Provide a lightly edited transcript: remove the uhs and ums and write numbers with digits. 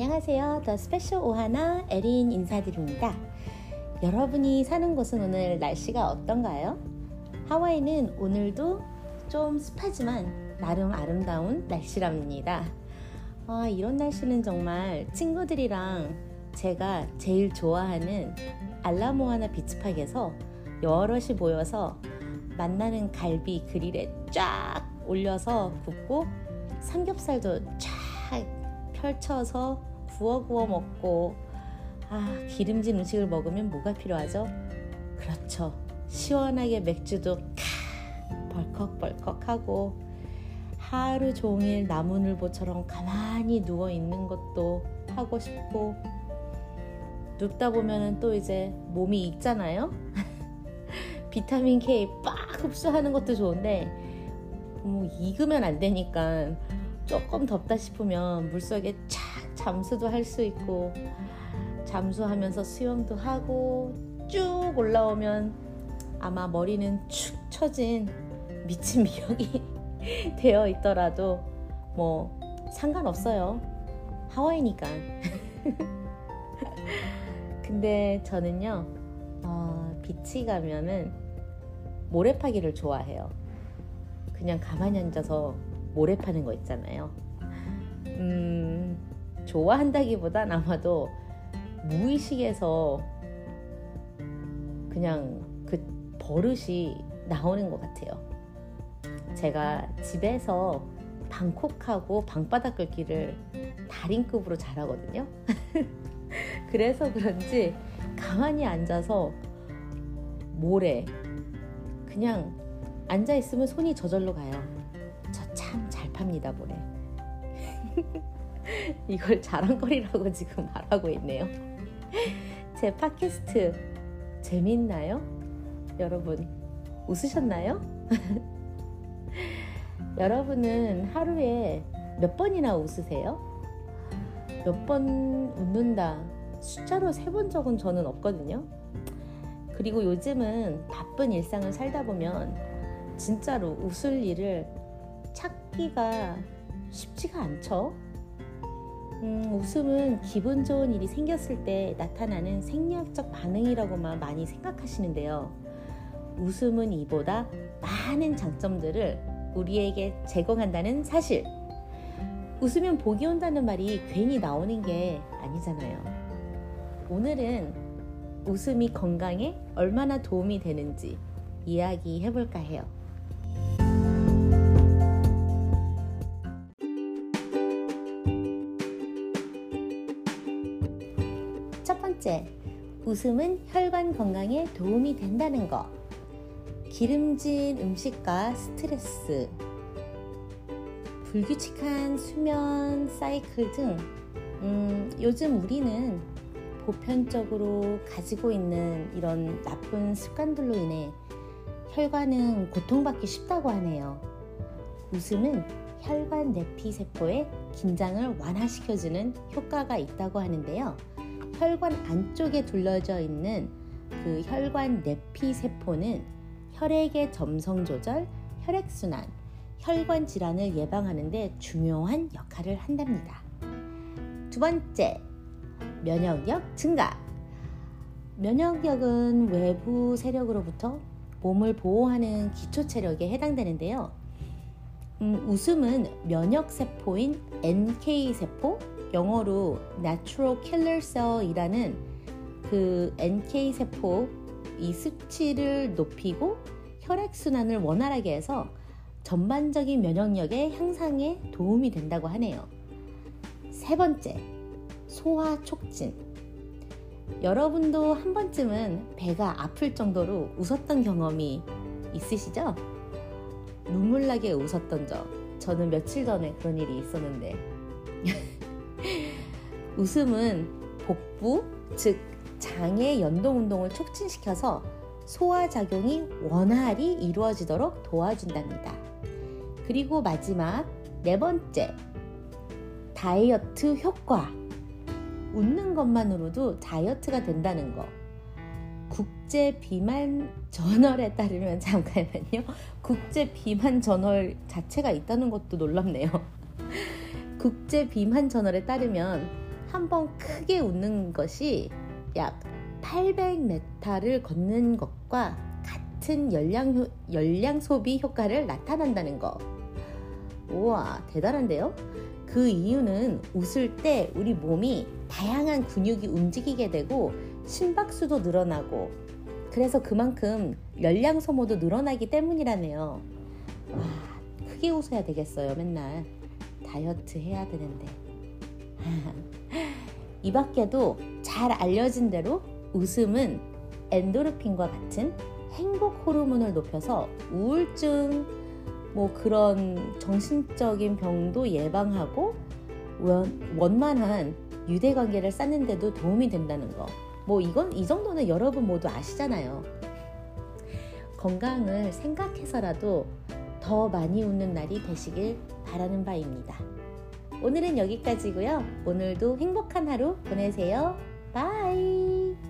안녕하세요. 더 스페셜 오하나 에린 인사드립니다. 여러분이 사는 곳은 오늘 날씨가 어떤가요? 하와이는 오늘도 좀 습하지만 나름 아름다운 날씨랍니다. 이런 날씨는 정말 친구들이랑 제가 제일 좋아하는 알라모아나 비치팍에서 여럿이 모여서 만나는 갈비 그릴에 쫙 올려서 굽고 삼겹살도 쫙 펼쳐서 구워 먹고 기름진 음식을 먹으면 뭐가 필요하죠? 그렇죠. 시원하게 맥주도 벌컥벌컥하고 하루 종일 나무늘보처럼 가만히 누워있는 것도 하고 싶고 눕다 보면은 또 이제 몸이 익잖아요? 비타민 K 빡 흡수하는 것도 좋은데 익으면 안 되니까 조금 덥다 싶으면 물속에 착 잠수도 할 수 있고 잠수하면서 수영도 하고 쭉 올라오면 아마 머리는 축 처진 미친 미역이 되어 있더라도 상관없어요. 하와이니까. 근데 저는요 비치 가면은 모래파기를 좋아해요. 그냥 가만히 앉아서 모래 파는 거 있잖아요. 좋아한다기보단 아마도 무의식에서 그냥 그 버릇이 나오는 것 같아요. 제가 집에서 방콕하고 방바닥 긁기를 달인급으로 잘하거든요. 그래서 그런지 가만히 앉아서 모래 그냥 앉아있으면 손이 저절로 가요. 저 참 잘 팝니다 모래. 이걸 자랑거리라고 지금 말하고 있네요. 제 팟캐스트 재밌나요? 여러분 웃으셨나요? 여러분은 하루에 몇 번이나 웃으세요? 몇 번 웃는다 숫자로 세본 적은 저는 없거든요. 그리고 요즘은 바쁜 일상을 살다 보면 진짜로 웃을 일을 찾기가 쉽지가 않죠. 웃음은 기분 좋은 일이 생겼을 때 나타나는 생리학적 반응이라고만 많이 생각하시는데요. 웃음은 이보다 많은 장점들을 우리에게 제공한다는 사실. 웃으면 복이 온다는 말이 괜히 나오는 게 아니잖아요. 오늘은 웃음이 건강에 얼마나 도움이 되는지 이야기해볼까 해요. 첫 번째, 웃음은 혈관 건강에 도움이 된다는 것. 기름진 음식과 스트레스, 불규칙한 수면 사이클 등 요즘 우리는 보편적으로 가지고 있는 이런 나쁜 습관들로 인해 혈관은 고통받기 쉽다고 하네요. 웃음은 혈관 내피세포의 긴장을 완화시켜주는 효과가 있다고 하는데요. 혈관 안쪽에 둘러져 있는 그 혈관 내피세포는 혈액의 점성 조절, 혈액순환, 혈관 질환을 예방하는 데 중요한 역할을 한답니다. 두 번째, 면역력 증가. 면역력은 외부 세력으로부터 몸을 보호하는 기초 체력에 해당되는데요. 웃음은 면역세포인 NK세포, 영어로 Natural Killer Cell이라는 그 NK세포 이 수치를 높이고 혈액순환을 원활하게 해서 전반적인 면역력의 향상에 도움이 된다고 하네요. 세 번째, 소화 촉진. 여러분도 한 번쯤은 배가 아플 정도로 웃었던 경험이 있으시죠? 눈물 나게 웃었던 적. 저는 며칠 전에 그런 일이 있었는데. 웃음은 복부, 즉 장의 연동 운동을 촉진시켜서 소화 작용이 원활히 이루어지도록 도와준답니다. 그리고 마지막 네 번째, 다이어트 효과. 웃는 것만으로도 다이어트가 된다는 거. 국제비만 저널에 따르면 잠깐만요. 국제비만 저널 자체가 있다는 것도 놀랍네요. 국제비만 저널에 따르면 한번 크게 웃는 것이 약 800m를 걷는 것과 같은 열량 소비 효과를 나타낸다는 거. 우와, 대단한데요? 그 이유는 웃을 때 우리 몸이 다양한 근육이 움직이게 되고 심박수도 늘어나고, 그래서 그만큼 열량 소모도 늘어나기 때문이라네요. 와, 크게 웃어야 되겠어요. 맨날 다이어트 해야 되는데. 이 밖에도 잘 알려진 대로 웃음은 엔도르핀과 같은 행복 호르몬을 높여서 우울증, 그런 정신적인 병도 예방하고 원만한 유대관계를 쌓는 데도 도움이 된다는 거. 이건 이 정도는 여러분 모두 아시잖아요. 건강을 생각해서라도 더 많이 웃는 날이 되시길 바라는 바입니다. 오늘은 여기까지고요. 오늘도 행복한 하루 보내세요. 바이.